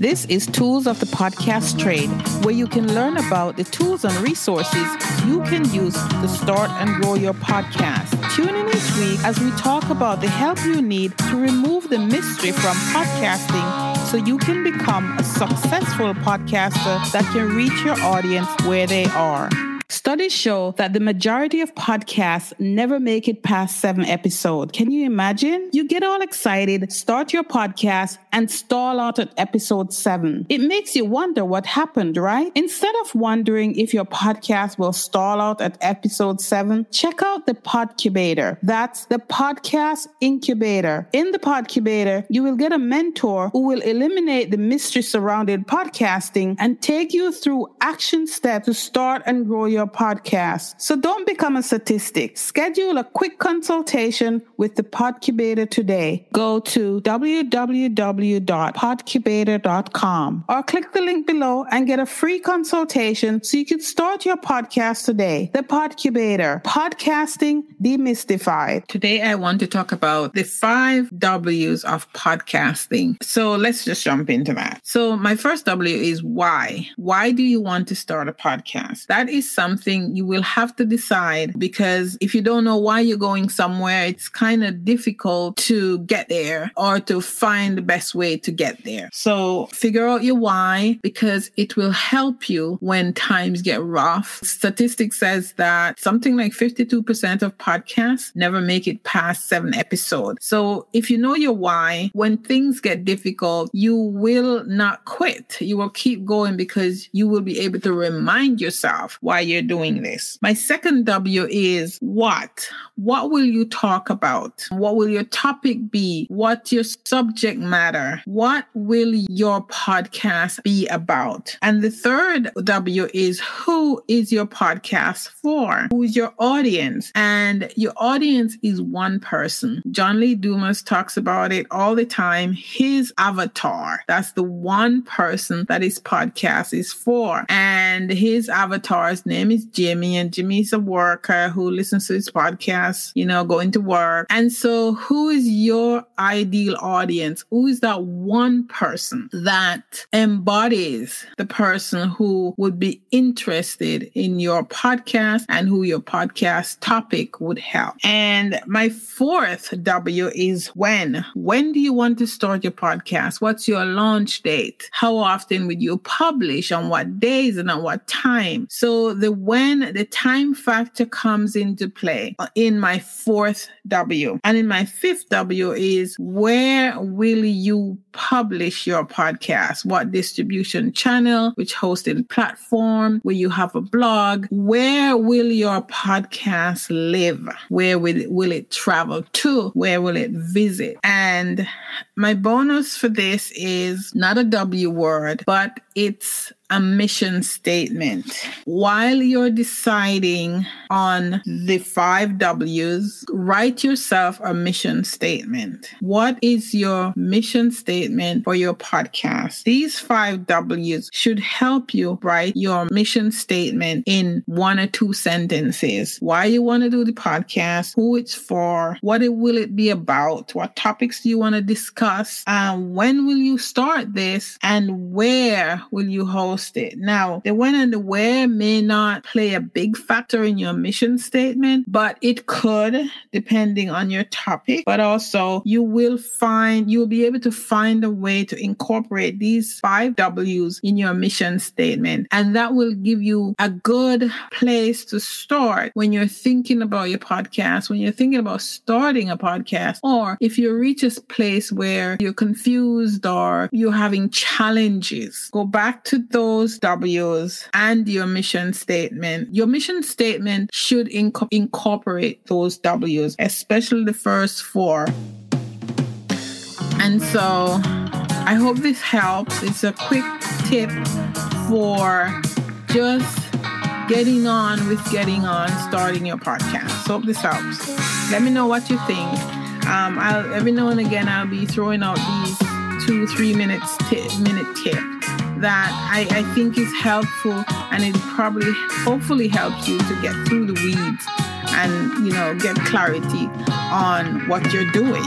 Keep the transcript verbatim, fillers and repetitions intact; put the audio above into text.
This is Tools of the Podcast Trade, where you can learn about the tools and resources you can use to start and grow your podcast. Tune in each week as we talk about the help you need to remove the mystery from podcasting so you can become a successful podcaster that can reach your audience where they are. Studies show that the majority of podcasts never make it past seven episodes. Can you imagine? You get all excited, start your podcast, and stall out at episode seven. It makes you wonder what happened, right? Instead of wondering if your podcast will stall out at episode seven, check out the Podcubator. That's the podcast incubator. In the Podcubator, you will get a mentor who will eliminate the mystery surrounding podcasting and take you through action steps to start and grow your Your podcast. So don't become a statistic. Schedule a quick consultation with the Podcubator today. Go to w w w dot podcubator dot com or click the link below and get a free consultation so you can start your podcast today. The Podcubator, podcasting demystified. Today I want to talk about the five W's of podcasting. So let's just jump into that. So my first W is why. Why do you want to start a podcast? That is something Something you will have to decide, because if you don't know why you're going somewhere, it's kind of difficult to get there or to find the best way to get there. So figure out your why, because it will help you when times get rough. Statistics says that something like fifty-two percent of podcasts never make it past seven episodes. So if you know your why, when things get difficult, you will not quit. You will keep going because you will be able to remind yourself why you're doing this. My second W is what. What will you talk about? What will your topic be? What's your subject matter? What will your podcast be about? And the third W is who is your podcast for? Who is your audience? And your audience is one person. John Lee Dumas talks about it all the time. His avatar, that's the one person that his podcast is for. And his avatar's name is Jimmy, and Jimmy's a worker who listens to his podcast, you know, going to work. And so who is your ideal audience? Who is that one person that embodies the person who would be interested in your podcast and who your podcast topic would help? And my fourth W is when. When do you want to start your podcast? What's your launch date? How often would you publish? On what days and on what time? So the when, the time factor comes into play in my fourth W. And in my fifth W is where will you publish your podcast? What distribution channel, which hosting platform, will you have a blog? Where will your podcast live? Where will it, will it travel to? Where will it visit? And my bonus for this is not a W word, but it's a mission statement. While you're deciding on the five W's, write yourself a mission statement. What is your mission statement for your podcast? These five W's should help you write your mission statement in one or two sentences. Why you want to do the podcast, who it's for, what it will it be about, what topics do you want to discuss, uh, when will you start this, and where will you host it. Now, the when and the where may not play a big factor in your mission statement, but it could, depending on your topic. But also, you will find, you'll be able to find a way to incorporate these five W's in your mission statement. And that will give you a good place to start when you're thinking about your podcast, when you're thinking about starting a podcast, or if you reach a place where you're confused or you're having challenges. Go back to those Those W's and your mission statement. Your mission statement should inc- incorporate those W's, especially the first four. And so I hope this helps. It's a quick tip for just getting on with getting on, starting your podcast. Hope this helps. Let me know what you think. Um, I'll, every now and again, I'll be throwing out these two, three minutes, t- minute tips that I, I think is helpful, and it probably hopefully helps you to get through the weeds and, you know, get clarity on what you're doing.